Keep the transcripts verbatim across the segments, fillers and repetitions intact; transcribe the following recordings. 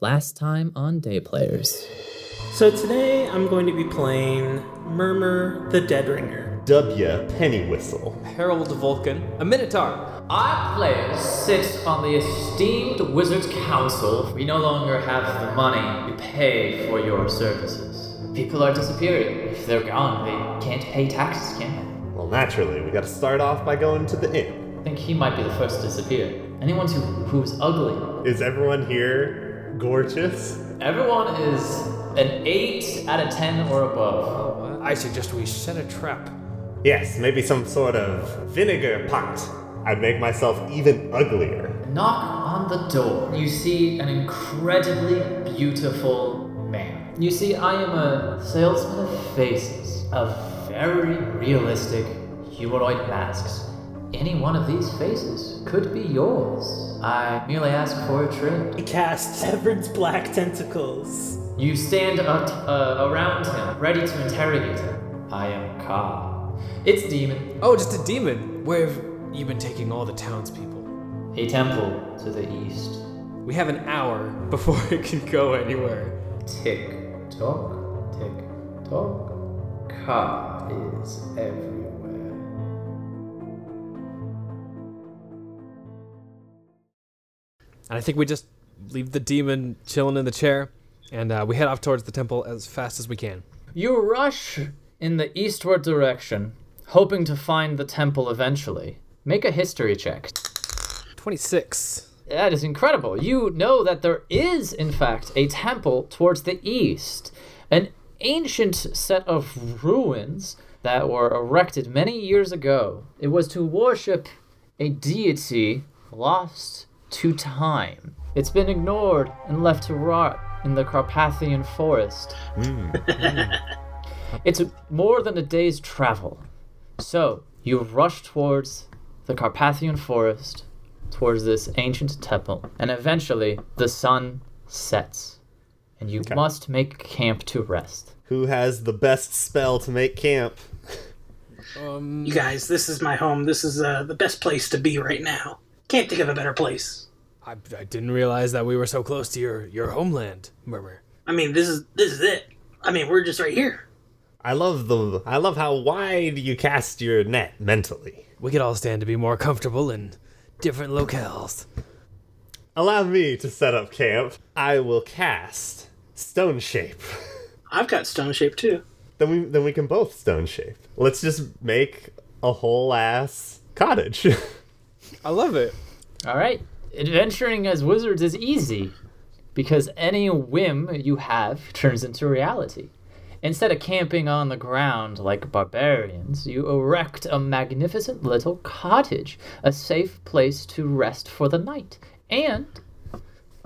Last time on Day Players. So today I'm going to be playing Murmur the Deadringer. W, Pennywhistle. Harold Vulcan, a Minotaur. Our players sit on the esteemed Wizard's Council. We no longer have the money to pay for your services. People are disappearing. If they're gone, they can't pay taxes, can they? Well, naturally, we gotta start off by going to the inn. I think he might be the first to disappear. Anyone who, who's ugly. Is everyone here gorgeous? Everyone is an eight out of ten or above. I suggest we set a trap. Yes, maybe some sort of vinegar pot. I'd make myself even uglier. Knock on the door. You see an incredibly beautiful man. You see, I am a salesman of faces, of very realistic humanoid masks. Any one of these faces could be yours. I merely ask for a trade. He casts Severn's Black Tentacles. You stand up uh, around him, ready to interrogate him. I am Ka. It's a demon. Oh, just a demon. Where have you been taking all the townspeople? A temple to the east. We have an hour before it can go anywhere. Tick tock, tick tock. Ka is everywhere. And I think we just leave the demon chilling in the chair, and uh, we head off towards the temple as fast as we can. You rush in the eastward direction, hoping to find the temple eventually. Make a history check. twenty-six. That is incredible. You know that there is, in fact, a temple towards the east, an ancient set of ruins that were erected many years ago. It was to worship a deity lost to time. It's been ignored and left to rot in the Carpathian forest. Mm. Mm. It's a, more than a day's travel. So you rush towards the Carpathian forest, towards this ancient temple, and eventually the sun sets, and you okay. must make camp to rest. Who has the best spell to make camp? um... You guys, this is my home. This is uh, the best place to be right now. Can't think of a better place. I, I didn't realize that we were so close to your, your homeland, Murmur. I mean, this is this is it. I mean, we're just right here. I love the I love how wide you cast your net mentally. We could all stand to be more comfortable in different locales. Allow me to set up camp. I will cast Stone Shape. I've got Stone Shape too. Then we then we can both Stone Shape. Let's just make a whole ass cottage. I love it. All right. Adventuring as wizards is easy because any whim you have turns into reality. Instead of camping on the ground like barbarians, you erect a magnificent little cottage, a safe place to rest for the night. And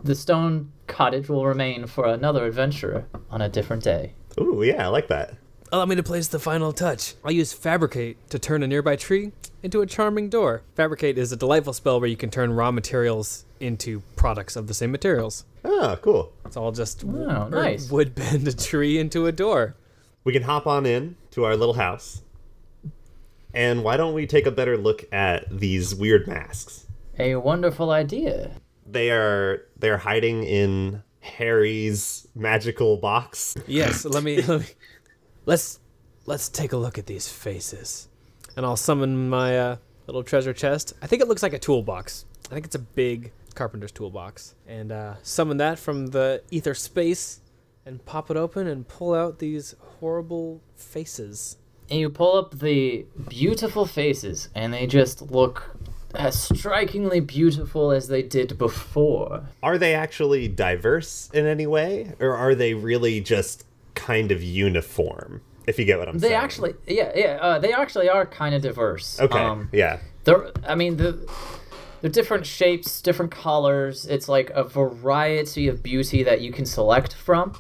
the stone cottage will remain for another adventurer on a different day. Ooh, yeah, I like that. Allow me to place the final touch. I'll use Fabricate to turn a nearby tree into a charming door. Fabricate is a delightful spell where you can turn raw materials into products of the same materials. Oh, cool. It's all just oh, nice. Wood bend a tree into a door. We can hop on in to our little house. And why don't we take a better look at these weird masks? A wonderful idea. They are they're hiding in Harry's magical box. Yes, let me... Let me... Let's let's take a look at these faces. And I'll summon my uh, little treasure chest. I think it looks like a toolbox. I think it's a big carpenter's toolbox. And uh, summon that from the ether space and pop it open and pull out these horrible faces. And you pull up the beautiful faces, and they just look as strikingly beautiful as they did before. Are they actually diverse in any way? Or are they really just... kind of uniform, if you get what I'm they saying. They actually, yeah, yeah, uh, they actually are kind of diverse. Okay, um, yeah. They're, I mean, the, they're different shapes, different colors. It's like a variety of beauty that you can select from,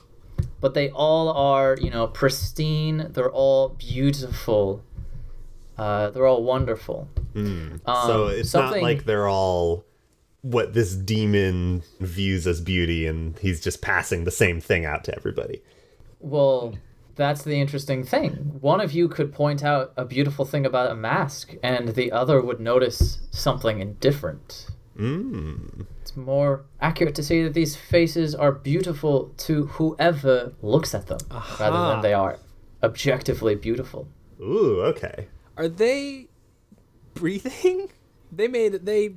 but they all are, you know, pristine. They're all beautiful. Uh, they're all wonderful. Mm. Um, so it's something... not like they're all what this demon views as beauty, and he's just passing the same thing out to everybody. Well, that's the interesting thing. One of you could point out a beautiful thing about a mask, and the other would notice something indifferent. Mm. It's more accurate to say that these faces are beautiful to whoever looks at them, Aha. rather than they are objectively beautiful. Ooh, okay. Are they breathing? They made they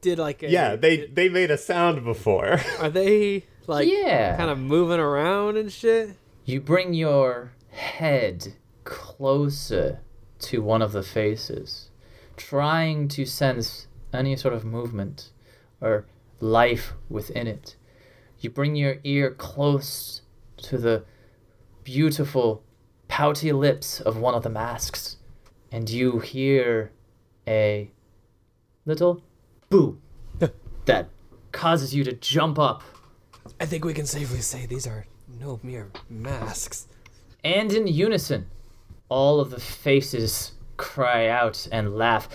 did like a yeah they it, they made a sound before. Are they like yeah. kind of moving around and shit? You bring your head closer to one of the faces, trying to sense any sort of movement or life within it. You bring your ear close to the beautiful pouty lips of one of the masks, and you hear a little boo that causes you to jump up. I think we can safely say these are no mere masks. And in unison, all of the faces cry out and laugh.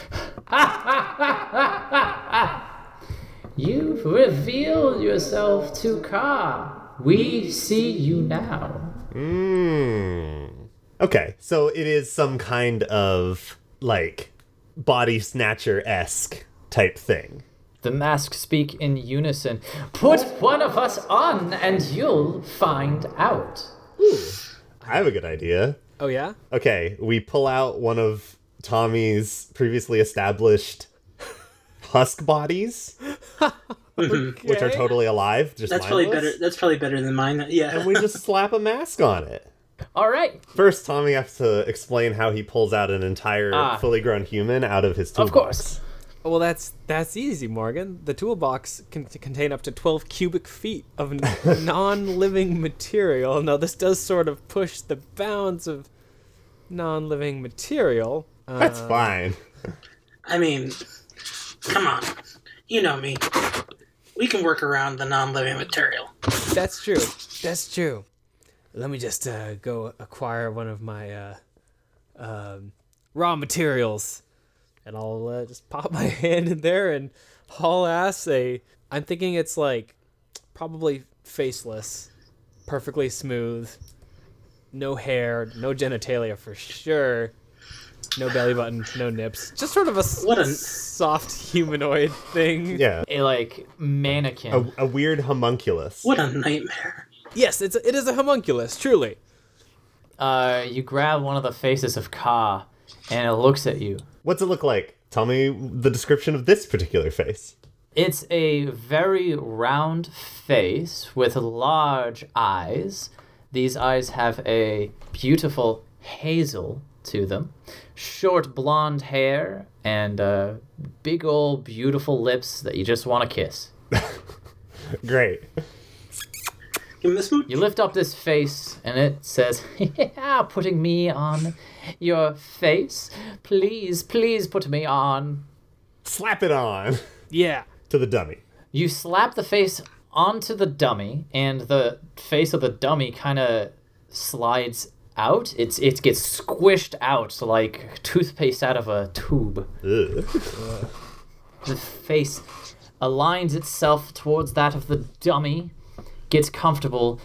You've revealed yourself to Ka. We see you now. Mm. Okay, so it is some kind of, like, body snatcher-esque type thing. The masks speak in unison. Put one of us on and you'll find out. Ooh, I have a good idea. Oh, yeah? Okay, we pull out one of Tommy's previously established husk bodies, okay. which are totally alive, just that's mindless. Probably better, that's probably better than mine, yeah. And we just slap a mask on it. All right. First, Tommy has to explain how he pulls out an entire ah. fully grown human out of his toolbox. Of course. Well, that's that's easy, Morgan. The toolbox can contain up to twelve cubic feet of n- non-living material. Now, this does sort of push the bounds of non-living material. Uh, that's fine. I mean, come on. You know me. We can work around the non-living material. That's true. That's true. Let me just uh, go acquire one of my uh, uh, raw materials. And I'll uh, just pop my hand in there and haul ass a... I'm thinking it's, like, probably faceless. Perfectly smooth. No hair. No genitalia for sure. No belly button. No nips. Just sort of a, what a... soft humanoid thing. Yeah. A, like, mannequin. A, a weird homunculus. What a nightmare. Yes, it's a, it is a homunculus, truly. Uh, you grab one of the faces of Ka, and it looks at you. What's it look like? Tell me the description of this particular face. It's a very round face with large eyes. These eyes have a beautiful hazel to them, short blonde hair, and uh, big old beautiful lips that you just want to kiss. Great. You lift up this face, and it says, yeah, putting me on your face. Please, please put me on. Slap it on. Yeah. To the dummy. You slap the face onto the dummy, and the face of the dummy kind of slides out. It's It gets squished out like toothpaste out of a tube. Ugh. The face aligns itself towards that of the dummy. Gets comfortable,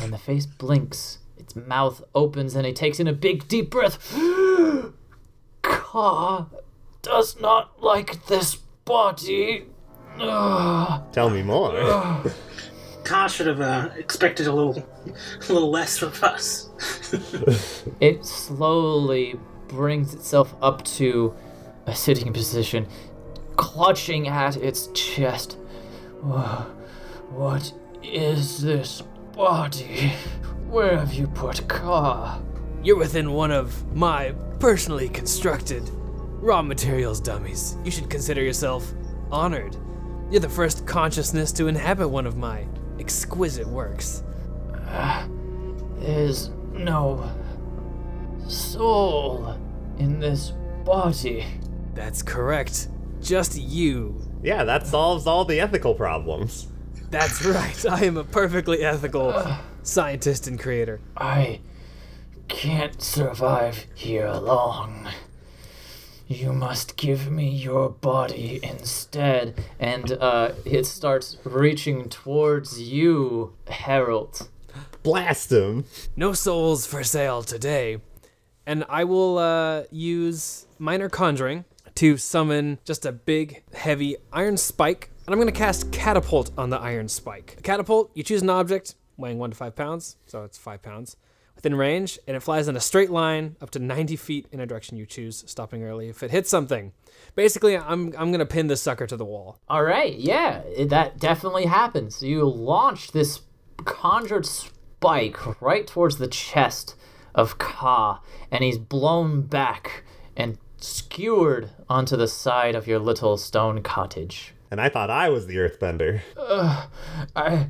and the face blinks. Its mouth opens, and it takes in a big, deep breath. Ka does not like this body. Tell me more. Ka should have uh, expected a little, a little less from us. It slowly brings itself up to a sitting position, clutching at its chest. What? Is this body? Where have you put Ka? You're within one of my personally constructed raw materials dummies. You should consider yourself honored. You're the first consciousness to inhabit one of my exquisite works. Uh, there's no soul in this body. That's correct. Just you. Yeah, that solves all the ethical problems. That's right. I am a perfectly ethical uh, scientist and creator. I can't survive here long. You must give me your body instead. And uh, it starts reaching towards you, Harold. Blast him. No souls for sale today. And I will uh, use Minor Conjuring to summon just a big, heavy iron spike. And I'm going to cast Catapult on the iron spike. Catapult, you choose an object weighing one to five pounds, so it's five pounds, within range, and it flies in a straight line up to ninety feet in a direction you choose, stopping early if it hits something. Basically, I'm I'm gonna pin this sucker to the wall. All right, yeah, that definitely happens. You launch this conjured spike right towards the chest of Ka, and he's blown back and skewered onto the side of your little stone cottage. And I thought I was the earthbender. Uh, I...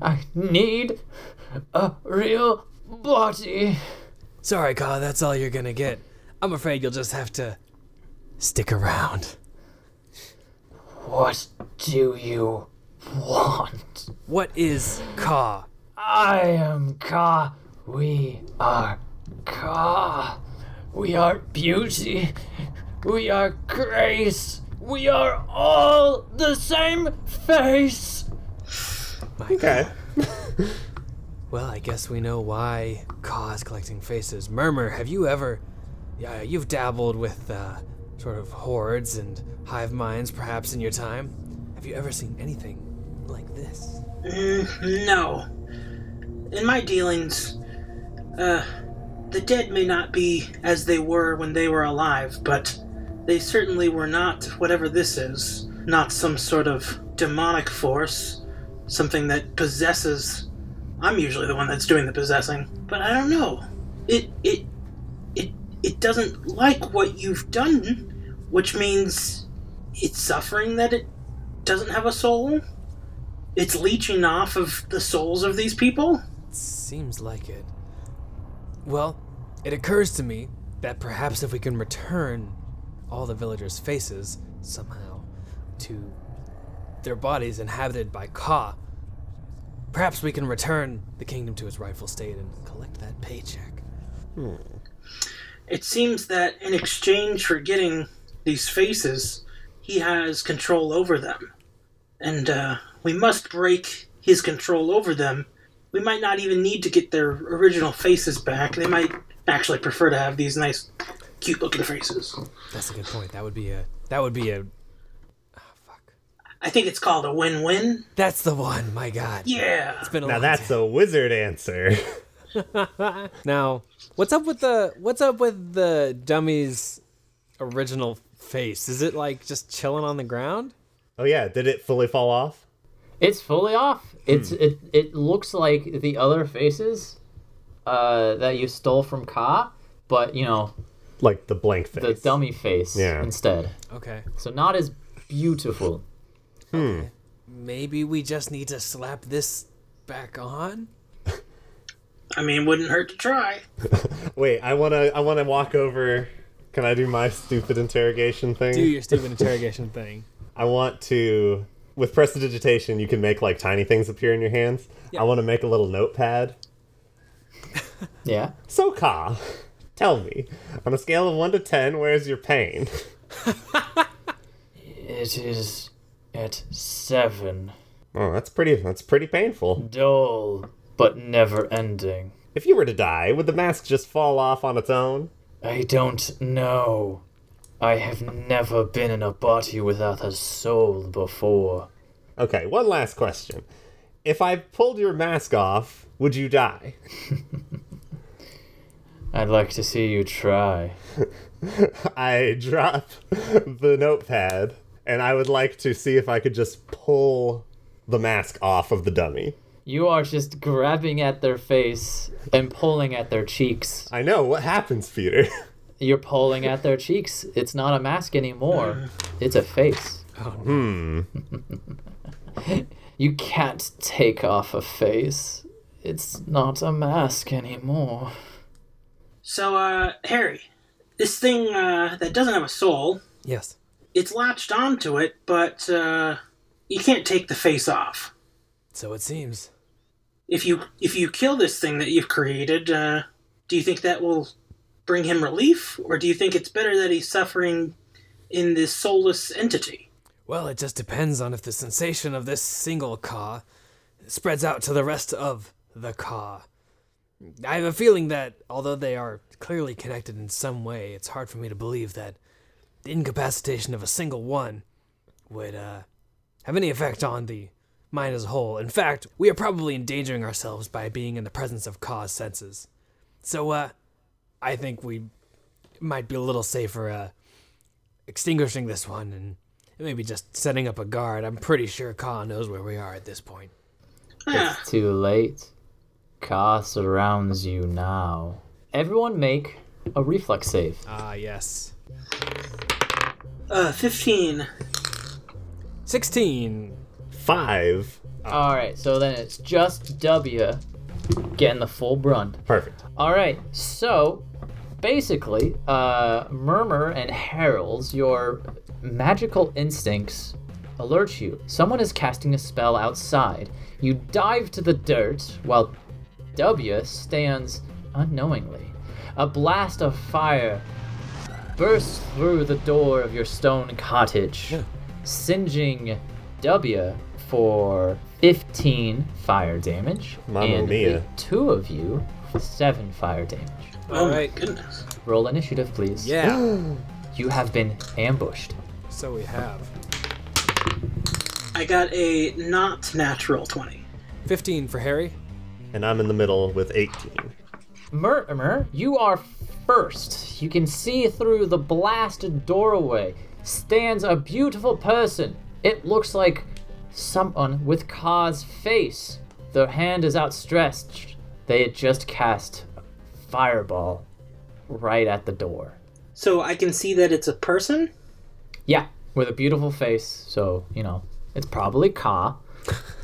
I need a real body. Sorry, Ka, that's all you're gonna get. I'm afraid you'll just have to stick around. What do you want? What is Ka? I am Ka. We are Ka. We are beauty. We are grace. We are all the same face. Okay. Well, I guess we know why Ka is collecting faces. Murmur, have you ever... Yeah, you've dabbled with uh, sort of hordes and hive minds, perhaps, in your time. Have you ever seen anything like this? Mm, no. In my dealings, uh, the dead may not be as they were when they were alive, but they certainly were not whatever this is. Not some sort of demonic force. Something that possesses. I'm usually the one that's doing the possessing, but I don't know. It it it it doesn't like what you've done, which means it's suffering that it doesn't have a soul. It's leeching off of the souls of these people. Seems like it. Well, it occurs to me that perhaps if we can return all the villagers' faces somehow to their bodies inhabited by Ka, perhaps we can return the kingdom to its rightful state and collect that paycheck. Hmm. It seems that in exchange for getting these faces, he has control over them. And uh, we must break his control over them. We might not even need to get their original faces back. They might actually prefer to have these nice, cute-looking faces. That's a good point. That would be a... That would be a... I think it's called a win-win. That's the one, my God. Yeah. It's been a now long that's time. A wizard answer. Now, what's up with the what's up with the dummy's original face? Is it like just chilling on the ground? Oh yeah, did it fully fall off? It's fully off. It's hmm. it it looks like the other faces uh, that you stole from Ka, but you know, like the blank face, the dummy face yeah. instead. Okay. So not as beautiful. Hmm. Okay. Maybe we just need to slap this back on? I mean, wouldn't hurt to try. Wait, I want to I wanna walk over. Can I do my stupid interrogation thing? Do your stupid interrogation thing. I want to, with prestidigitation, you can make like tiny things appear in your hands. Yeah. I want to make a little notepad. Yeah. So, Ka, tell me, on a scale of one to ten, where's your pain? It is... At seven. Oh, that's pretty that's pretty painful. Dull, but never ending. If you were to die, would the mask just fall off on its own? I don't know. I have never been in a body without a soul before. Okay, one last question. If I pulled your mask off, would you die? I'd like to see you try. I drop the notepad. And I would like to see if I could just pull the mask off of the dummy. You are just grabbing at their face and pulling at their cheeks. I know. What happens, Peter? You're pulling at their cheeks. It's not a mask anymore. It's a face. Oh, hmm. You can't take off a face. It's not a mask anymore. So, uh, Harry, this thing uh, that doesn't have a soul... Yes. It's latched onto it, but uh, you can't take the face off. So it seems. If you if you kill this thing that you've created, uh, do you think that will bring him relief? Or do you think it's better that he's suffering in this soulless entity? Well, it just depends on if the sensation of this single Ka spreads out to the rest of the Ka. I have a feeling that, although they are clearly connected in some way, it's hard for me to believe that the incapacitation of a single one would uh, have any effect on the mind as a whole. In fact, we are probably endangering ourselves by being in the presence of Ka's senses. So, uh, I think we might be a little safer uh, extinguishing this one and maybe just setting up a guard. I'm pretty sure Ka knows where we are at this point. It's too late. Ka surrounds you now. Everyone make a reflex save. Ah, uh, yes. Uh, fifteen. sixteen. Five. Oh. Alright, so then it's just W getting the full brunt. Perfect. Alright, so basically, uh, Murmur and Harold's, your magical instincts alert you. Someone is casting a spell outside. You dive to the dirt while W stands unknowingly. A blast of fire bursts through the door of your stone cottage, yeah. Singeing W for fifteen fire damage. Mama and mia. The two of you for seven fire damage. Oh my goodness. Roll initiative, please. Yeah. You have been ambushed. So we have. I got a not natural twenty. fifteen for Harry. And I'm in the middle with eighteen. Murmur, you are first. You can see through the blasted doorway stands a beautiful person. It looks like someone with Ka's face. Their hand is outstretched. They had just cast a fireball right at the door. So I can see that it's a person? Yeah, with a beautiful face. So, you know, it's probably Ka.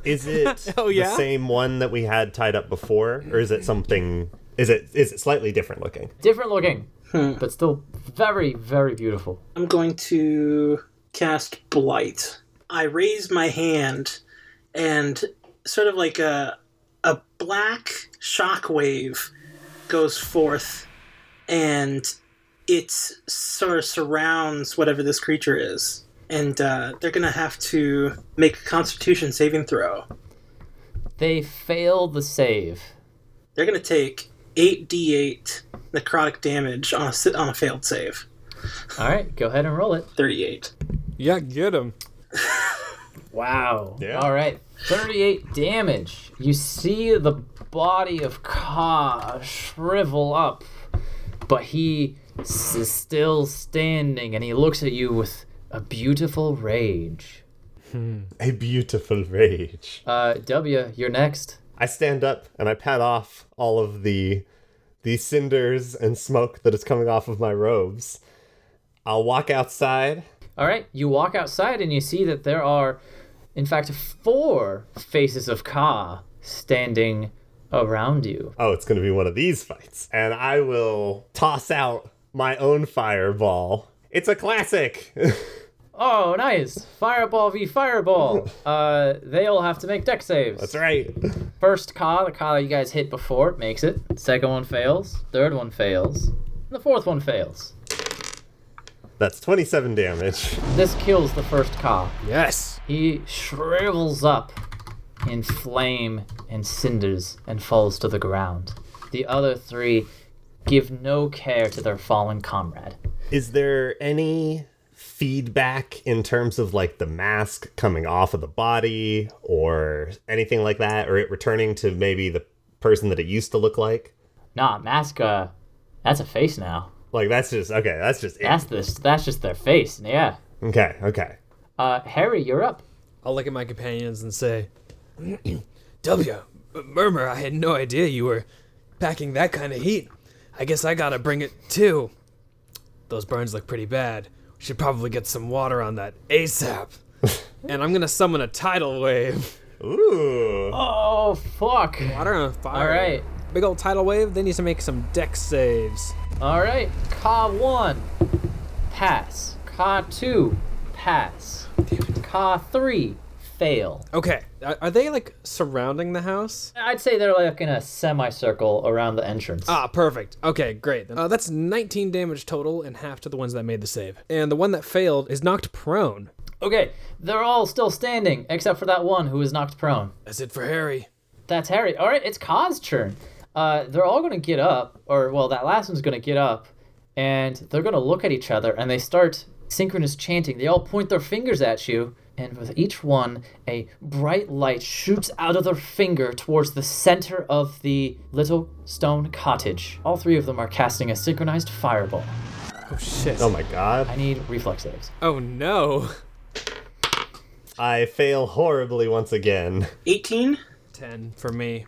Is it oh, yeah? the same one that we had tied up before, or is it something? Is it is it slightly different looking? Different looking, hmm. but still very, very beautiful. I'm going to cast Blight. I raise my hand, and sort of like a a black shockwave goes forth, and it sort of surrounds whatever this creature is. And uh, they're going to have to make a Constitution saving throw. They fail the save. They're going to take eight d eight necrotic damage on a, on a failed save. All right, go ahead and roll it. thirty-eight. Yeah, get him. Wow. Yeah. All right, thirty-eight damage. You see the body of Ka shrivel up, but he is still standing, and he looks at you with a beautiful rage. Hmm. A beautiful rage. Uh, W, you're next. I stand up and I pat off all of the the cinders and smoke that is coming off of my robes. I'll walk outside. All right, you walk outside and you see that there are, in fact, four faces of Ka standing around you. Oh, it's going to be one of these fights. And I will toss out my own fireball. It's a classic. Oh, nice. Fireball v. Fireball. Uh, they all have to make dex saves. That's right. First Ka, the Ka you guys hit before, makes it. Second one fails. Third one fails. And the fourth one fails. That's twenty-seven damage. This kills the first Ka. Yes. He shrivels up in flame and cinders and falls to the ground. The other three give no care to their fallen comrade. Is there any feedback in terms of, like, the mask coming off of the body or anything like that? Or it returning to maybe the person that it used to look like? Nah, mask, uh, that's a face now. Like, that's just, okay, that's just it. That's, the, that's just their face, yeah. Okay, okay. Uh, Harry, you're up. I'll look at my companions and say, W, Murmur, I had no idea you were packing that kind of heat. I guess I gotta bring it, too. Those burns look pretty bad. We should probably get some water on that ASAP. And I'm going to summon a tidal wave. Ooh. Oh, fuck. Water on fire. All right. Big old tidal wave. They need to make some dex saves. All right. Ka one, pass. Ka two, pass. Ka three, fail. Okay. Are they, like, surrounding the house? I'd say they're, like, in a semicircle around the entrance. Ah, perfect. Okay, great. Uh, that's nineteen damage total and half to the ones that made the save. And the one that failed is knocked prone. Okay, they're all still standing, except for that one who is knocked prone. That's it for Harry. That's Harry. All right, it's Ka's turn. uh, they're all going to get up, or, well, that last one's going to get up, and they're going to look at each other, and they start synchronous chanting. They all point their fingers at you, and with each one, a bright light shoots out of their finger towards the center of the little stone cottage. All three of them are casting a synchronized fireball. Oh, shit. Oh, my God. I need reflex saves. Oh, no. I fail horribly once again. eighteen? ten for me.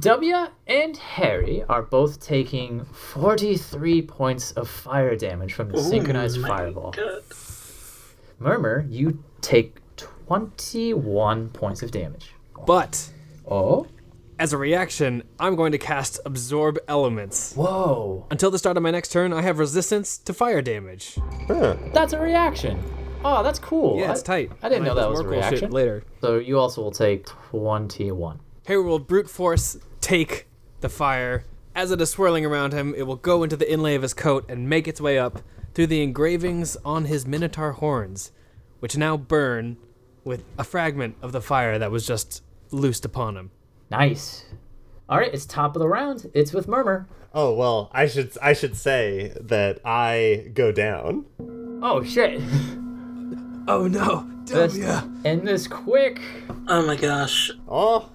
W and Harry are both taking forty-three points of fire damage from the Ooh, synchronized fireball. God. Murmur, you take twenty-one points of damage. But, oh, as a reaction, I'm going to cast Absorb Elements. Whoa. Until the start of my next turn, I have resistance to fire damage. Huh. That's a reaction. Oh, that's cool. Yeah, it's tight. I, I didn't know that was a reaction. Shit later. So you also will take twenty-one. Harry will brute force take the fire. As it is swirling around him, it will go into the inlay of his coat and make its way up through the engravings on his minotaur horns, which now burn with a fragment of the fire that was just loosed upon him. Nice. All right, it's top of the round. It's with Murmur. Oh, well, I should I should say that I go down. Oh, shit. Oh, no. W. Let's end this quick. Oh, my gosh. Oh,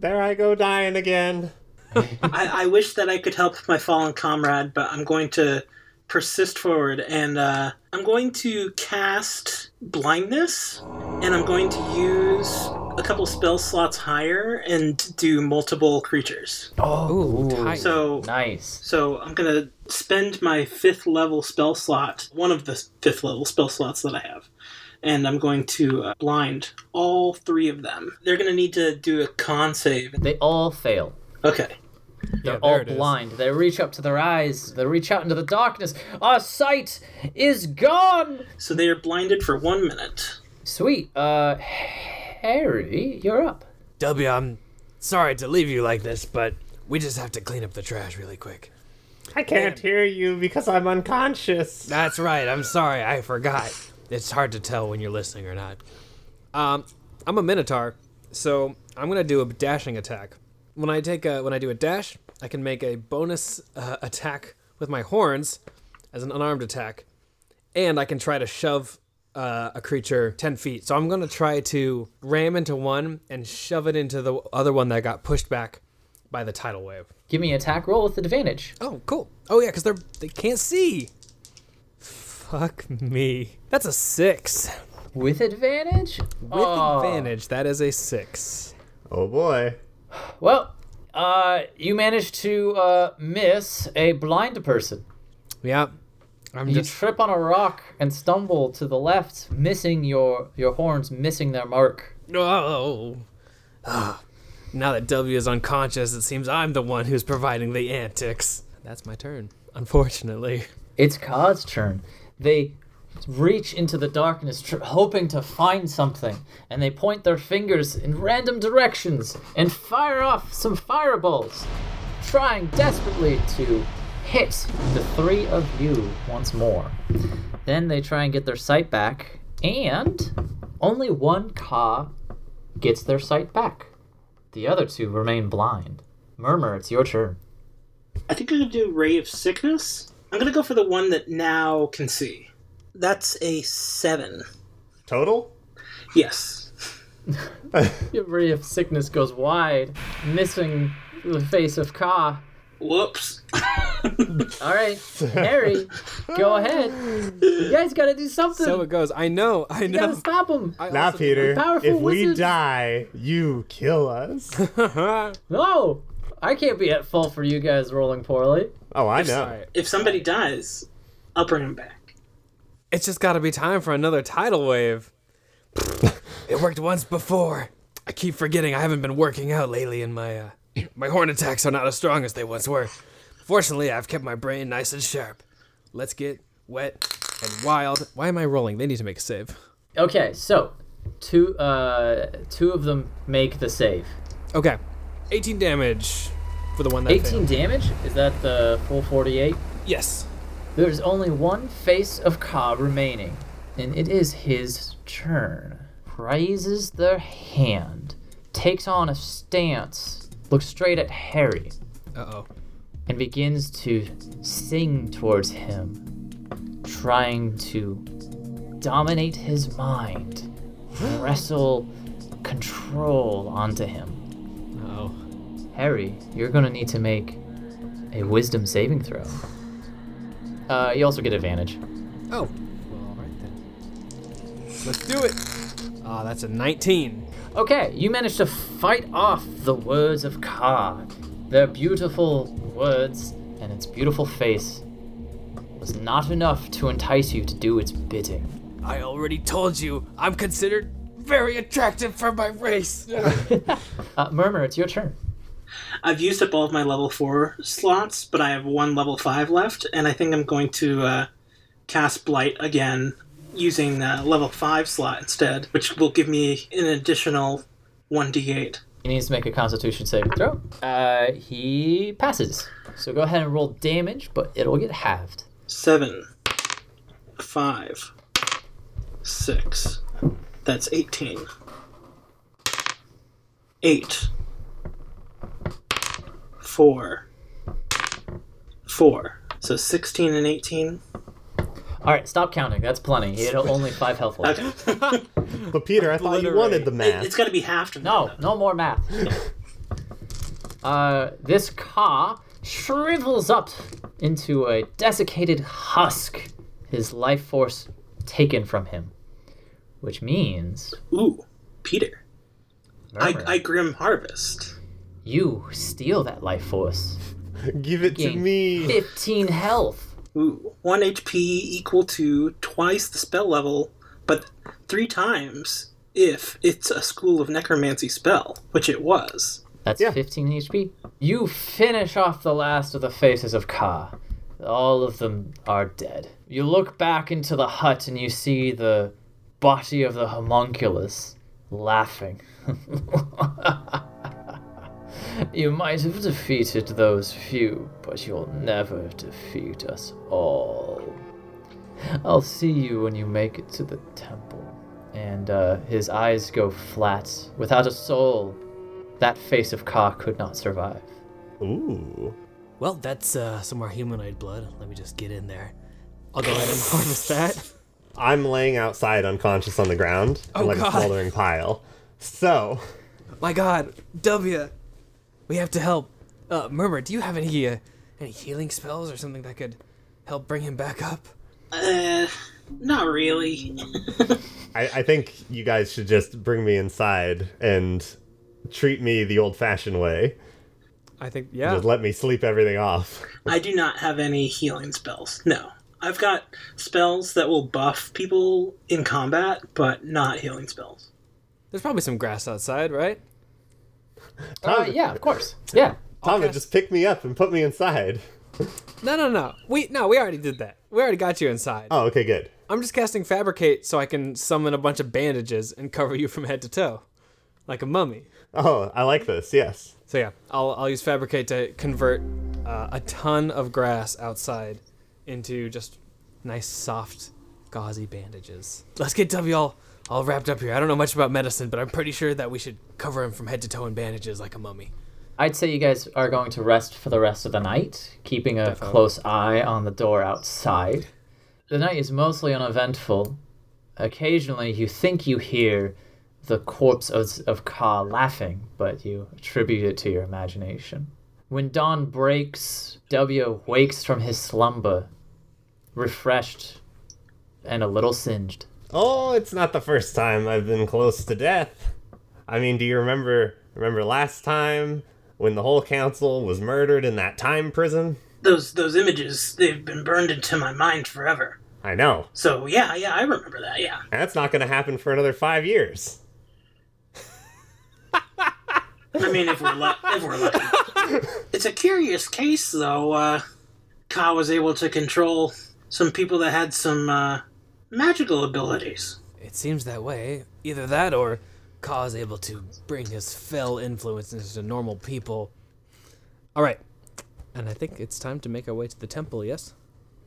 there I go dying again. I, I wish that I could help my fallen comrade, but I'm going to persist forward, and uh, I'm going to cast Blindness, and I'm going to use a couple spell slots higher and do multiple creatures. Oh, Ooh, so nice. So I'm going to spend my fifth level spell slot, one of the fifth level spell slots that I have, and I'm going to uh, blind all three of them. They're going to need to do a con save. They all fail. Okay. They're yeah, all blind. Is. They reach up to their eyes. They reach out into the darkness. Our sight is gone! So they are blinded for one minute. Sweet. Uh, Harry, you're up. W, I'm sorry to leave you like this, but we just have to clean up the trash really quick. I can't Damn. hear you because I'm unconscious. That's right. I'm sorry. I forgot. It's hard to tell when you're listening or not. Um, I'm a Minotaur, so I'm going to do a dashing attack. When I take a, when I do a dash, I can make a bonus uh, attack with my horns as an unarmed attack, and I can try to shove uh, a creature ten feet. So I'm going to try to ram into one and shove it into the other one that got pushed back by the tidal wave. Give me an attack roll with advantage. Oh, cool. Oh, yeah, because they they can't see. Fuck me. That's a six. With advantage? With oh. advantage, that is a six. Oh, boy. Well, uh, you managed to uh, miss a blind person. Yeah. I'm you just... trip on a rock and stumble to the left, missing your, your horns, missing their mark. Oh. oh. Now that W is unconscious, it seems I'm the one who's providing the antics. That's my turn, unfortunately. It's Ka's turn. They reach into the darkness, tr- hoping to find something, and they point their fingers in random directions and fire off some fireballs, trying desperately to hit the three of you once more. Then they try and get their sight back, and only one Ka gets their sight back. The other two remain blind. Murmur, it's your turn. I think I'm going to do Ray of Sickness. I'm going to go for the one that now can see. That's a seven. Total? Yes. Your Ray of Sickness goes wide, missing the face of Ka. Whoops. All right, Harry, go ahead. You guys got to do something. So it goes. I know, I know. You got to stop him. Now, Peter, if we wizard. die, you kill us. No, I can't be at fault for you guys rolling poorly. Oh, I if, know. If somebody dies, I'll bring him back. It's just gotta be time for another tidal wave. It worked once before. I keep forgetting I haven't been working out lately, and my uh, my horn attacks are not as strong as they once were. Fortunately, I've kept my brain nice and sharp. Let's get wet and wild. Why am I rolling? They need to make a save. Okay, so two uh two of them make the save. Okay, eighteen damage for the one that eighteen failed. Damage? Is that the full forty-eight? Yes. There's only one face of Ka remaining, and it is his turn. Raises their hand, takes on a stance, looks straight at Harry. Uh-oh. And begins to sing towards him, trying to dominate his mind, wrestle control onto him. Uh-oh. Harry, you're going to need to make a wisdom saving throw. Uh, you also get advantage. Oh. Well, all right then. Let's do it. Ah, oh, that's a nineteen. Okay, you managed to fight off the words of Ka. Their beautiful words and its beautiful face was not enough to entice you to do its bidding. I already told you, I'm considered very attractive for my race. uh, Murmur, it's your turn. I've used up all of my level four slots, but I have one level five left, and I think I'm going to uh, cast Blight again using the level five slot instead, which will give me an additional one d eight. He needs to make a Constitution saving throw. Uh, he passes. So go ahead and roll damage, but it'll get halved. Seven. Five. Six. That's eighteen. Eight. Four. Four. So sixteen and eighteen. All right, stop counting. That's plenty. He had only five health left. Okay. But Peter, I thought you wanted the math. It, it's got to be half. No, that. No more math. uh, this Ka shrivels up into a desiccated husk. His life force taken from him, which means ooh, Peter, I, I Grim Harvest. You steal that life force. Give it to me. Fifteen health. Ooh, one H P equal to twice the spell level, but three times if it's a school of necromancy spell, which it was. That's yeah. fifteen H P. You finish off the last of the faces of Ka. All of them are dead. You look back into the hut and you see the body of the homunculus laughing. You might have defeated those few, but you'll never defeat us all. I'll see you when you make it to the temple. And uh, his eyes go flat. Without a soul, that face of Ka could not survive. Ooh. Well, that's uh, some more humanoid blood. Let me just get in there. I'll go ahead and harvest that. I'm laying outside unconscious on the ground in oh, like God. a smoldering pile. So. My God, W. We have to help. Uh, Murmur, do you have any uh, any healing spells or something that could help bring him back up? Uh, not really. I, I think you guys should just bring me inside and treat me the old-fashioned way. I think, yeah. Just let me sleep everything off. I do not have any healing spells, no. I've got spells that will buff people in combat, but not healing spells. There's probably some grass outside, right? Tom, uh, yeah, of course. Yeah. Tom would just pick me up and put me inside. No, no, no. We no, we already did that. We already got you inside. Oh, okay, good. I'm just casting Fabricate so I can summon a bunch of bandages and cover you from head to toe, like a mummy. Oh, I like this. Yes. So yeah, I'll I'll use Fabricate to convert uh, a ton of grass outside into just nice, soft, gauzy bandages. Let's get W all. all wrapped up here. I don't know much about medicine, but I'm pretty sure that we should cover him from head to toe in bandages like a mummy. I'd say you guys are going to rest for the rest of the night, keeping a Definitely. close eye on the door outside. The night is mostly uneventful. Occasionally, you think you hear the corpse of, of Ka laughing, but you attribute it to your imagination. When dawn breaks, W wakes from his slumber, refreshed and a little singed. Oh, it's not the first time I've been close to death. I mean, do you remember remember last time when the whole council was murdered in that time prison? Those those images, they've been burned into my mind forever. I know. So, yeah, yeah, I remember that, yeah. And that's not going to happen for another five years. I mean, if we're, lu- if we're lucky. It's a curious case, though. Uh, Ka was able to control some people that had some... Uh, magical abilities. It seems that way. Either that or Ka is able to bring his fell influences to normal people. All right. And I think it's time to make our way to the temple, yes?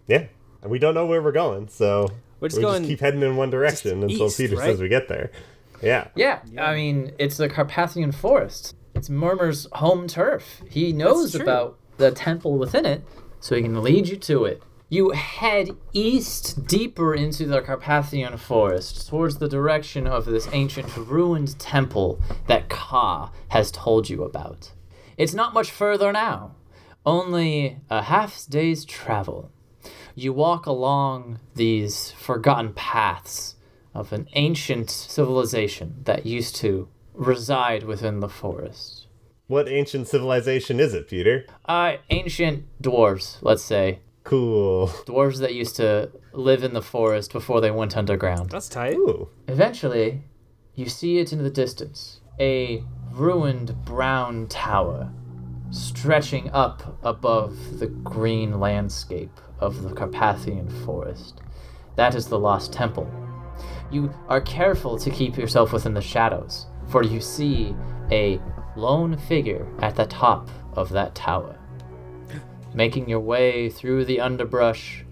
Yeah. And we don't know where we're going, so we're just we going just keep heading in one direction until east, Peter right? says we get there. Yeah. Yeah. I mean, it's the Carpathian forest. It's Murmur's home turf. He knows about the temple within it, so he can lead you to it. You head east, deeper into the Carpathian forest, towards the direction of this ancient ruined temple that Ka has told you about. It's not much further now, only a half day's travel. You walk along these forgotten paths of an ancient civilization that used to reside within the forest. What ancient civilization is it, Peter? Uh, ancient dwarves, let's say. Cool. Dwarves that used to live in the forest before they went underground. That's tight. Ooh. Eventually, you see it in the distance. A ruined brown tower stretching up above the green landscape of the Carpathian forest. That is the lost temple. You are careful to keep yourself within the shadows, for you see a lone figure at the top of that tower. Making your way through the underbrush,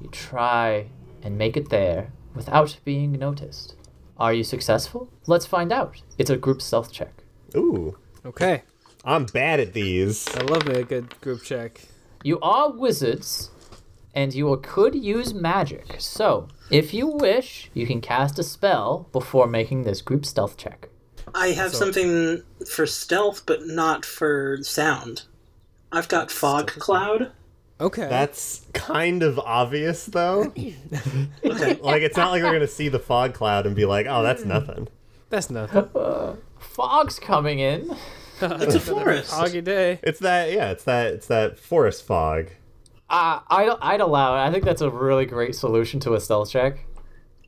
you try and make it there without being noticed. Are you successful? Let's find out. It's a group stealth check. Ooh. Okay. I'm bad at these. I love a good group check. You are wizards, and you could use magic. So, if you wish, you can cast a spell before making this group stealth check. I have so. something for stealth, but not for sound. I've got Fog Cloud. Okay. That's kind of obvious, though. Okay. Like, it's not like we're going to see the Fog Cloud and be like, oh, that's nothing. That's nothing. Uh, fog's coming in. It's a forest. Foggy day. It's that, yeah, it's that It's that forest fog. Uh, I'd, I'd allow it. I think that's a really great solution to a stealth check.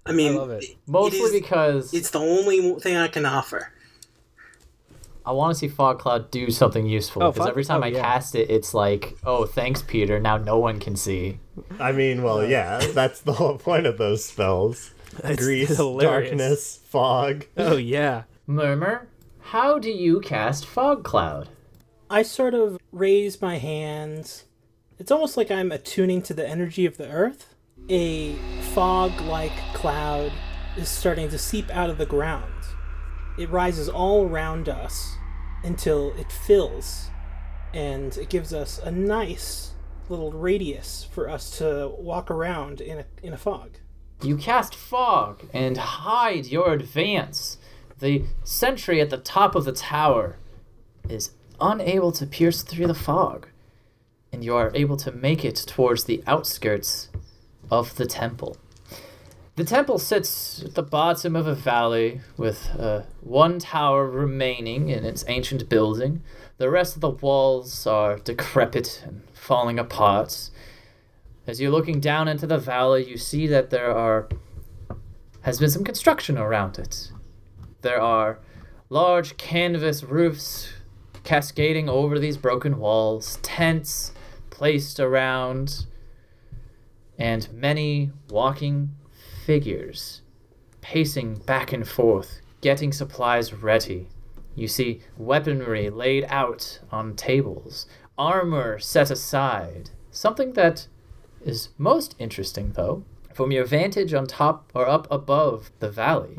I mean, I love it. Mostly it is, because it's the only thing I can offer. I want to see Fog Cloud do something useful, because oh, every time oh, I yeah. cast it, it's like, oh, thanks, Peter. Now no one can see. I mean, well, yeah, that's the whole point of those spells. It's Grease, hilarious. Darkness, fog. Oh, yeah. Murmur, how do you cast Fog Cloud? I sort of raise my hands. It's almost like I'm attuning to the energy of the earth. A fog-like cloud is starting to seep out of the ground. It rises all around us until it fills, and it gives us a nice little radius for us to walk around in a in a fog. You cast fog and hide your advance. The sentry at the top of the tower is unable to pierce through the fog, and you are able to make it towards the outskirts of the temple. The temple sits at the bottom of a valley with uh, one tower remaining in its ancient building. The rest of the walls are decrepit and falling apart. As you're looking down into the valley, you see that there are has been some construction around it. There are large canvas roofs cascading over these broken walls, tents placed around, and many walking figures pacing back and forth, getting supplies ready. You see weaponry laid out on tables, armor set aside. Something that is most interesting, though, from your vantage on top or up above the valley,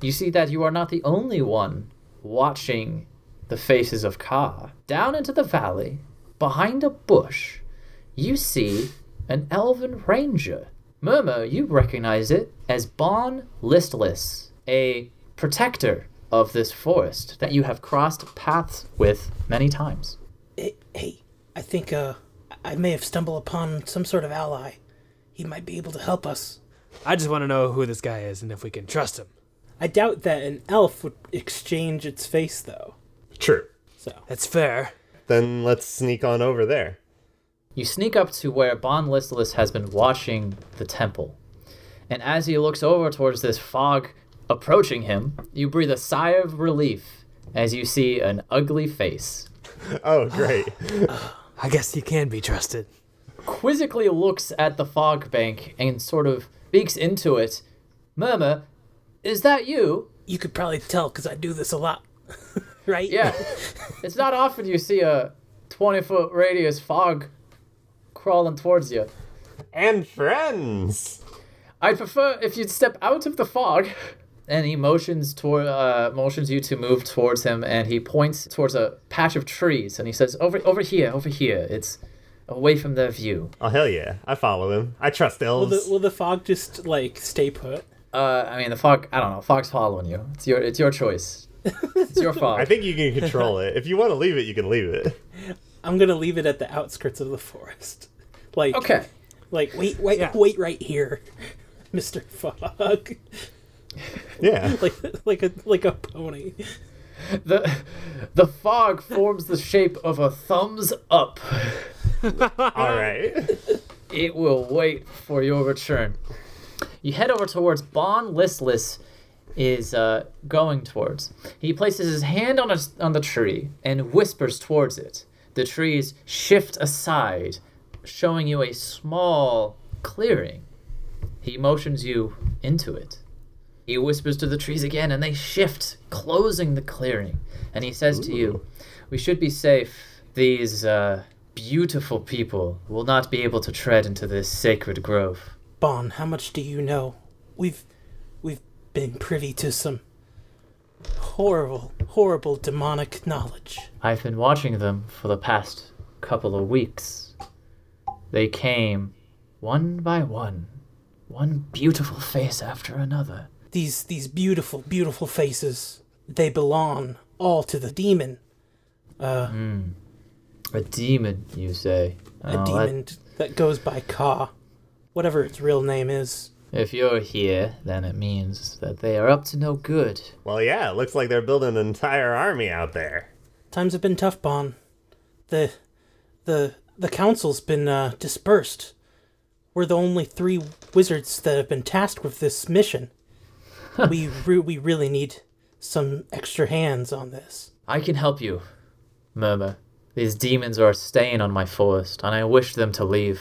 you see that you are not the only one watching the faces of Ka. Down into the valley, behind a bush, you see an elven ranger. Murmur, you recognize it as Bon Listless, a protector of this forest that you have crossed paths with many times. Hey, hey I think uh, I may have stumbled upon some sort of ally. He might be able to help us. I just want to know who this guy is and if we can trust him. I doubt that an elf would exchange its face, though. True. So that's fair. Then let's sneak on over there. You sneak up to where Bon Listless has been watching the temple. And as he looks over towards this fog approaching him, you breathe a sigh of relief as you see an ugly face. Oh, great. I guess you can be trusted. Quizzically looks at the fog bank and sort of speaks into it. Murmur, is that you? You could probably tell because I do this a lot, right? Yeah. It's not often you see a twenty-foot radius fog crawling towards you. And friends! I'd prefer if you'd step out of the fog And he motions toward, uh, motions you to move towards him, and he points towards a patch of trees, and he says, "Over, over here, over here. It's away from their view." Oh hell yeah! I follow him. I trust elves. Will the, will the fog just like stay put? Uh, I mean, the fog. I don't know. Fog's following you. It's your, it's your choice. It's your fog. I think you can control it. If you want to leave it, you can leave it. I'm gonna leave it at the outskirts of the forest. Like okay. Like wait, wait, yeah. wait right here, Mister Fog. Yeah, like like a like a pony. The the fog forms the shape of a thumbs up. All right. It will wait for your return. You head over towards Bon Listless is uh, going towards. He places his hand on a, on the tree and whispers towards it. The trees shift aside, showing you a small clearing. He motions you into it. He whispers to the trees again, and they shift, closing the clearing. And he says Ooh. to you, "We should be safe. These uh, beautiful people will not be able to tread into this sacred grove." Bon, how much do you know? We've we've been privy to some horrible, horrible demonic knowledge. I've been watching them for the past couple of weeks. They came one by one, one beautiful face after another. These these beautiful, beautiful faces, they belong all to the demon. Uh, mm. A demon, you say? A oh, demon that... that goes by Ka, whatever its real name is. If you're here, then it means that they are up to no good. Well, yeah, it looks like they're building an entire army out there. Times have been tough, Bon. The the the council's been uh, dispersed. We're the only three wizards that have been tasked with this mission. we re- we really need some extra hands on this. I can help you, Murmur. These demons are a stain on my forest, and I wish them to leave.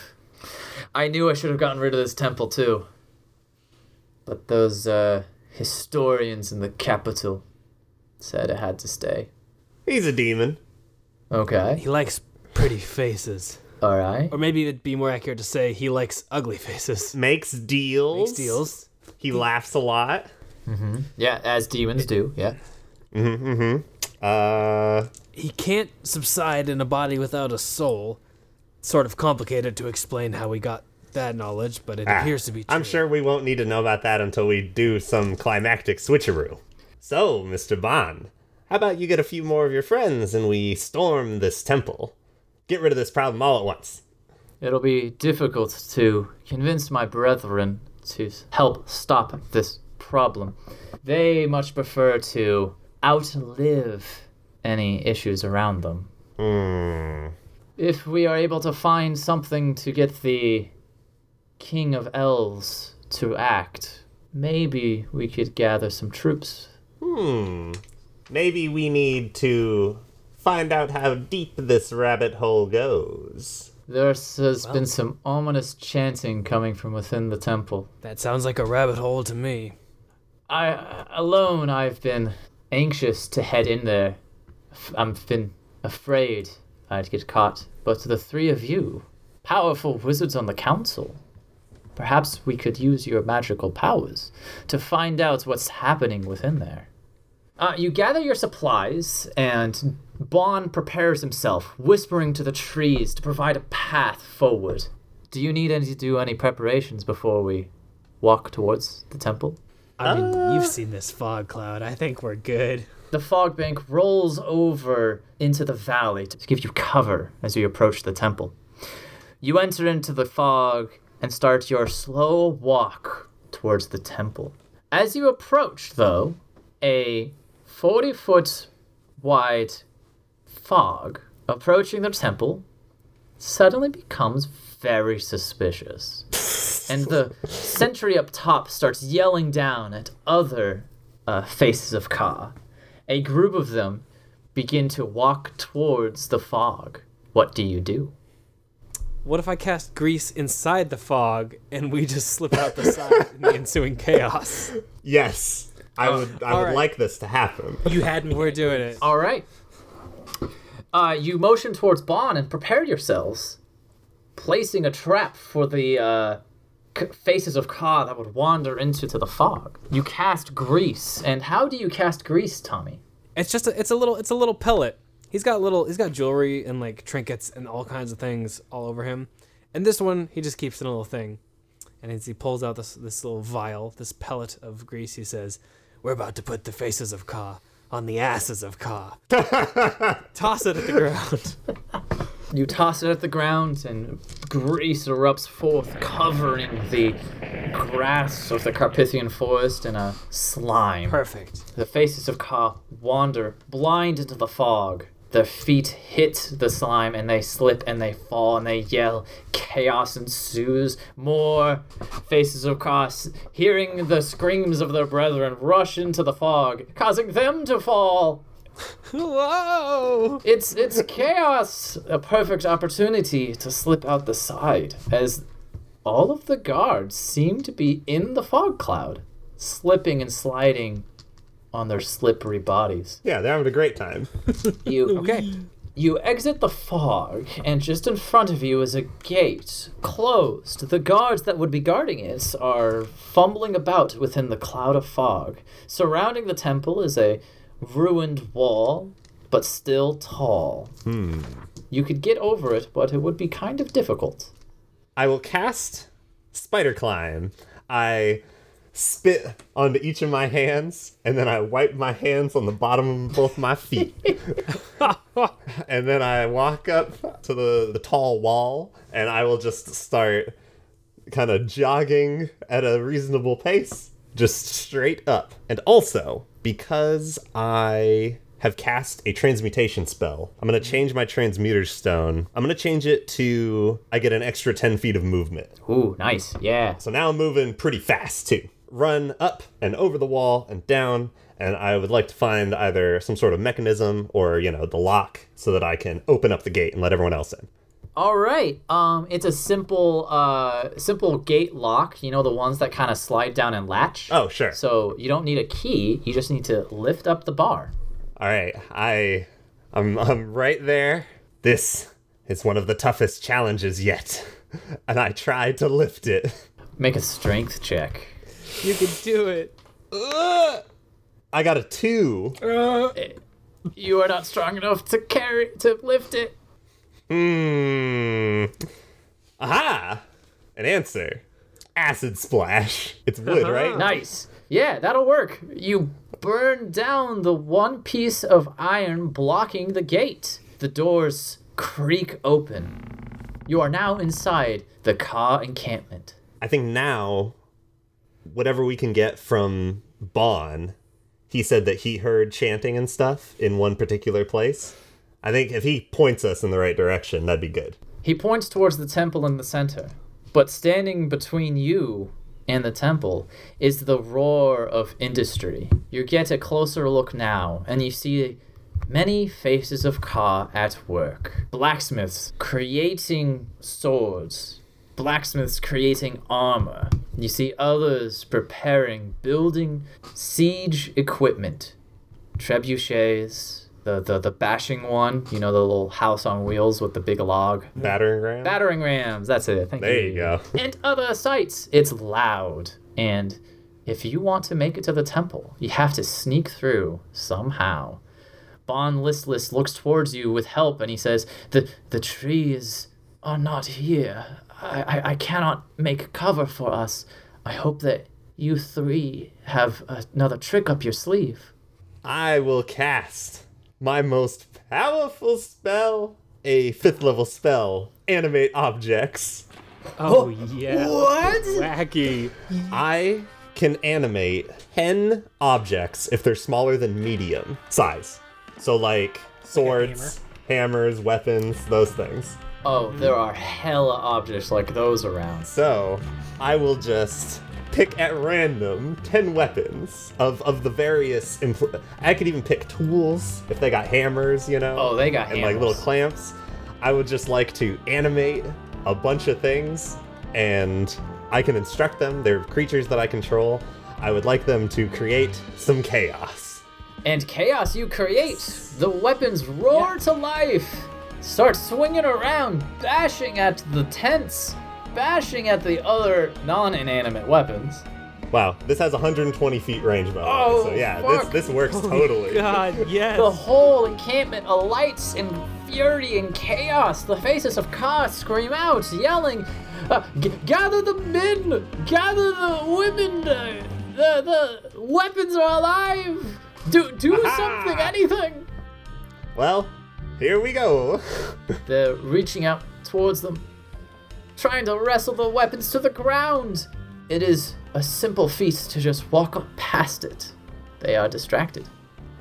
I knew I should have gotten rid of this temple, too. But those uh, historians in the capital said it had to stay. He's a demon. Okay. He likes pretty faces. All right. Or maybe it'd be more accurate to say he likes ugly faces. Makes deals. Makes deals. He laughs a lot. Mm-hmm. Yeah, as demons do, yeah. Mm-hmm, mm-hmm. Uh, he can't subside in a body without a soul. Sort of complicated to explain how we got that knowledge, but it ah, appears to be true. I'm sure we won't need to know about that until we do some climactic switcheroo. So, Mister Bond, how about you get a few more of your friends and we storm this temple? Get rid of this problem all at once. It'll be difficult to convince my brethren to help stop this problem. They much prefer to outlive any issues around them. Mm. If we are able to find something to get the King of Elves to act, maybe we could gather some troops. Hmm. Maybe we need to find out how deep this rabbit hole goes. There's well, been some ominous chanting coming from within the temple. That sounds like a rabbit hole to me. I, alone, I've been anxious to head in there. I've been afraid I'd get caught. But the three of you, powerful wizards on the council, perhaps we could use your magical powers to find out what's happening within there. Uh, you gather your supplies, and Bon prepares himself, whispering to the trees to provide a path forward. Do you need any, to do any preparations before we walk towards the temple? I mean, uh, you've seen this fog cloud. I think we're good. The fog bank rolls over into the valley to give you cover as you approach the temple. You enter into the fog and start your slow walk towards the temple. As you approach, though, a forty-foot wide fog approaching the temple suddenly becomes very suspicious. And the sentry up top starts yelling down at other uh, faces of Ka. A group of them begin to walk towards the fog. What do you do? What if I cast Grease inside the fog and we just slip out the side in the ensuing chaos? Yes. I would I would right. like this to happen. You had me. We're doing it. All right. Uh, you motion towards Bon and prepare yourselves, placing a trap for the uh, faces of Ka that would wander into to the fog. You cast Grease, and how do you cast Grease, Tommy? It's just a, it's a little it's a little pellet. He's got little he's got jewelry and like trinkets and all kinds of things all over him. And this one he just keeps in a little thing, and as he pulls out this this little vial, this pellet of Grease, he says, "We're about to put the faces of Ka on the asses of Ka." Toss it at the ground. You toss it at the ground, and Grease erupts forth, covering the grass of the Carpathian forest in a slime. Perfect. The faces of Ka wander blind into the fog. Their feet hit the slime, and they slip, and they fall, and they yell. Chaos ensues. More faces of Ka, hearing the screams of their brethren, rush into the fog, causing them to fall. Whoa! It's it's chaos. A perfect opportunity to slip out the side, as all of the guards seem to be in the fog cloud, slipping and sliding on their slippery bodies. Yeah, they're having a great time. You okay? You exit the fog, and just in front of you is a gate, closed. The guards that would be guarding it are fumbling about within the cloud of fog. Surrounding the temple is a ruined wall, but still tall. Hmm. You could get over it, but it would be kind of difficult. I will cast Spider Climb. I spit onto each of my hands, and then I wipe my hands on the bottom of both my feet. And then I walk up to the, the tall wall, and I will just start kind of jogging at a reasonable pace, just straight up. And also, because I have cast a transmutation spell, I'm going to change my transmuter stone. I'm going to change it to, I get an extra ten feet of movement. Ooh, nice. Yeah. So now I'm moving pretty fast, too. Run up and over the wall and down, and I would like to find either some sort of mechanism or, you know, the lock so that I can open up the gate and let everyone else in. All right. Um, it's a simple, uh, simple gate lock. You know, the ones that kind of slide down and latch. Oh, sure. So you don't need a key. You just need to lift up the bar. All right. I, I'm, I'm right there. This is one of the toughest challenges yet, and I tried to lift it. Make a strength check. You can do it. Ugh! I got a two. Uh, you are not strong enough to carry to lift it. Hmm. Aha! An answer. Acid Splash. It's wood, right? Nice. Yeah, that'll work. You burn down the one piece of iron blocking the gate. The doors creak open. You are now inside the Ka encampment. I think now, whatever we can get from Bon, he said that he heard chanting and stuff in one particular place. I think if he points us in the right direction, that'd be good. He points towards the temple in the center, but standing between you and the temple is the roar of industry. You get a closer look now, and you see many faces of Ka at work. Blacksmiths creating swords. Blacksmiths creating armor. You see others preparing, building siege equipment. Trebuchets. The, the the bashing one, you know, the little house on wheels with the big log. Battering rams? Battering rams, that's it. Thank you. There you go. And other sights. It's loud. And if you want to make it to the temple, you have to sneak through somehow. Bon Listless looks towards you with help, and he says, The the trees are not here. I, I, I cannot make cover for us. I hope that you three have another trick up your sleeve. I will cast my most powerful spell, a fifth level spell, Animate Objects. Oh, oh yeah. What? Wacky. I can animate ten objects if they're smaller than medium size. So like swords, like hammer. hammers, weapons, those things. Oh, there are hella objects like those around. So I will just pick at random ten weapons of, of the various... Impl- I could even pick tools if they got hammers, you know? Oh, they got and hammers. And like little clamps. I would just like to animate a bunch of things, and I can instruct them. They're creatures that I control. I would like them to create some chaos. And chaos you create! The weapons roar yeah. to life! Start swinging around, bashing at the tents! bashing at the other non-inanimate weapons. Wow, this has one hundred twenty feet range, by the way. Oh, so yeah, fuck. this this works totally. Oh, God, yes. The whole encampment alights in fury and chaos. The faces of Ka scream out, yelling, uh, g- "Gather the men! Gather the women! Uh, the the weapons are alive! Do do Aha! something, anything!" Well, here we go. They're reaching out towards them, trying to wrestle the weapons to the ground. It is a simple feat to just walk up past it. They are distracted.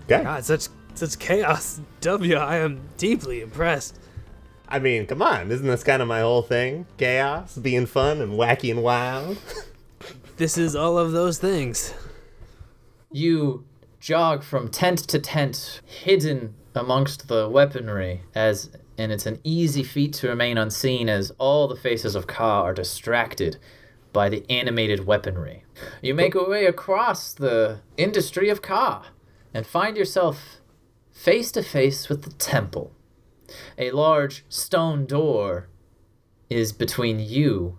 Okay. God, such such chaos. W, I am deeply impressed. I mean, come on, isn't this kind of my whole thing? Chaos, being fun, and wacky and wild. This is all of those things. You jog from tent to tent, hidden amongst the weaponry, as and it's an easy feat to remain unseen as all the faces of Ka are distracted by the animated weaponry. You make your way across the industry of Ka and find yourself face to face with the temple. A large stone door is between you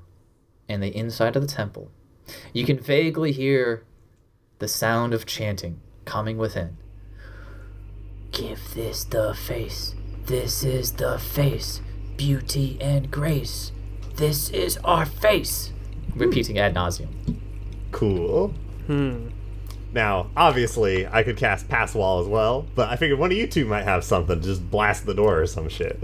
and the inside of the temple. You can vaguely hear the sound of chanting coming within. Give this the face. This is the face. Beauty and grace. This is our face. Repeating ad nauseum. Cool. Hmm. Now, obviously, I could cast Passwall as well, but I figured one of you two might have something to just blast the door or some shit.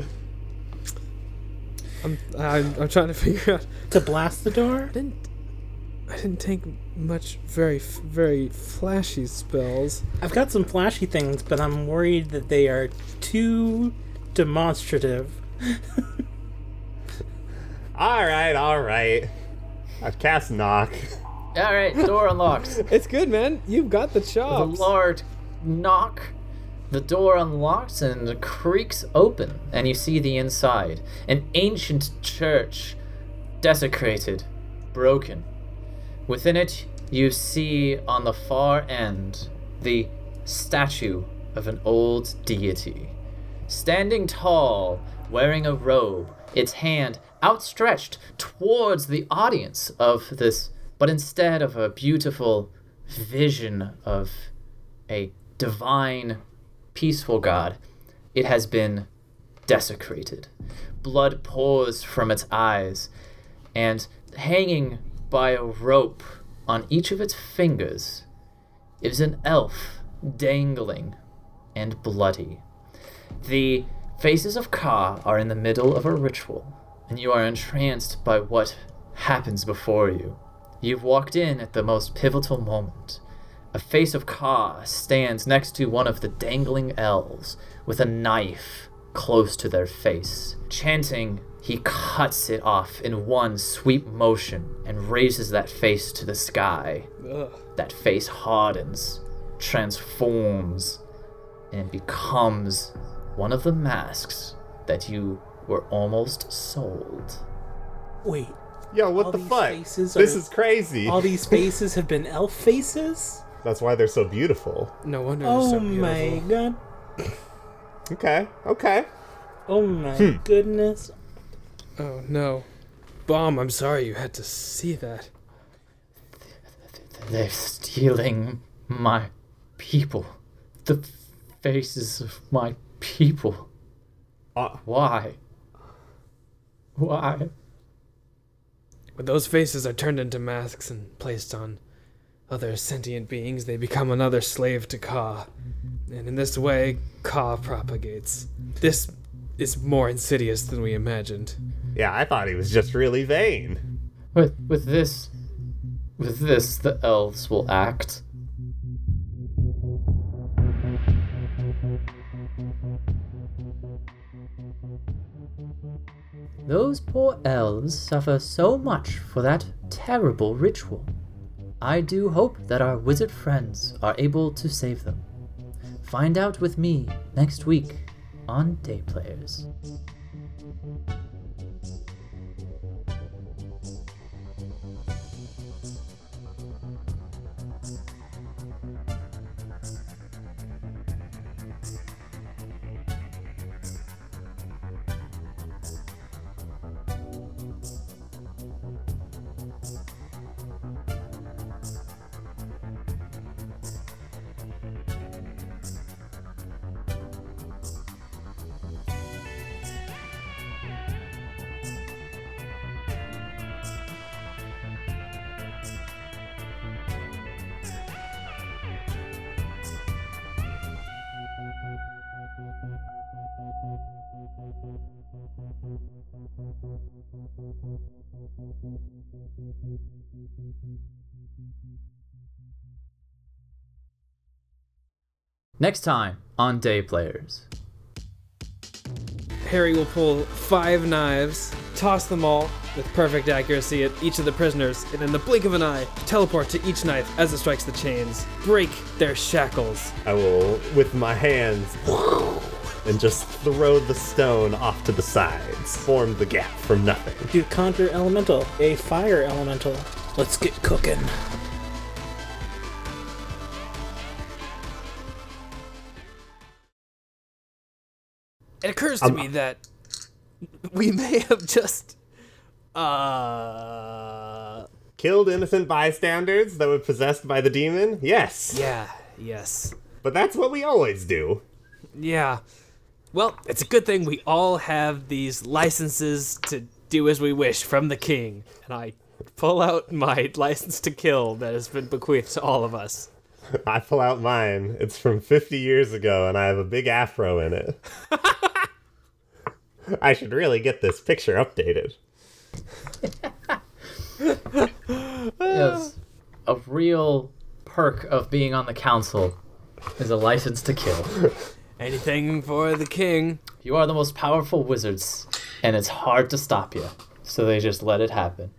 I'm I'm, I'm trying to figure out to blast the door. I didn't I didn't take much very very flashy spells. I've got some flashy things, but I'm worried that they are too demonstrative. all right, all right. I've cast Knock. All right, door unlocks. It's good, man. You've got the chops. With a large knock, the door unlocks and creaks open, and you see the inside. An ancient church, desecrated, broken. Within it, you see on the far end the statue of an old deity. Standing tall, wearing a robe, its hand outstretched towards the audience of this, but instead of a beautiful vision of a divine, peaceful god, it has been desecrated. Blood pours from its eyes, and hanging by a rope on each of its fingers is an elf dangling and bloody. The faces of Ka are in the middle of a ritual, and you are entranced by what happens before you. You've walked in at the most pivotal moment. A face of Ka stands next to one of the dangling elves with a knife close to their face. Chanting, he cuts it off in one sweep motion and raises that face to the sky. Ugh. That face hardens, transforms, and becomes one of the masks that you were almost sold. Wait. Yo, what the fuck? This are, is crazy. All these faces have been elf faces? That's why they're so beautiful. No wonder oh they're so beautiful. Oh my god. Okay, okay. Oh my hmm. goodness. Oh no. Bomb, I'm sorry you had to see that. They're stealing my people. The faces of my people. Uh, Why? Why? When those faces are turned into masks and placed on other sentient beings, they become another slave to Ka. And in this way, Ka propagates. This is more insidious than we imagined. Yeah, I thought he was just really vain. With with this, with this, the elves will act. Those poor elves suffer so much for that terrible ritual. I do hope that our wizard friends are able to save them. Find out with me next week on Day Players. Next time on Day Players. Harry will pull five knives, toss them all with perfect accuracy at each of the prisoners, and in the blink of an eye, teleport to each knife as it strikes the chains. Break their shackles. I will, with my hands, and just throw the stone off to the sides. Form the gap from nothing. You conjure elemental, a fire elemental. Let's get cooking. It occurs to um, me that we may have just uh killed innocent bystanders that were possessed by the demon. Yes. Yeah. Yes. But that's what we always do. Yeah. Well, it's a good thing we all have these licenses to do as we wish from the king. And I pull out my license to kill that has been bequeathed to all of us. I pull out mine. It's from fifty years ago, and I have a big afro in it. I should really get this picture updated. Yes. A real perk of being on the council is a license to kill. Anything for the king. You are the most powerful wizards, and it's hard to stop you. So they just let it happen.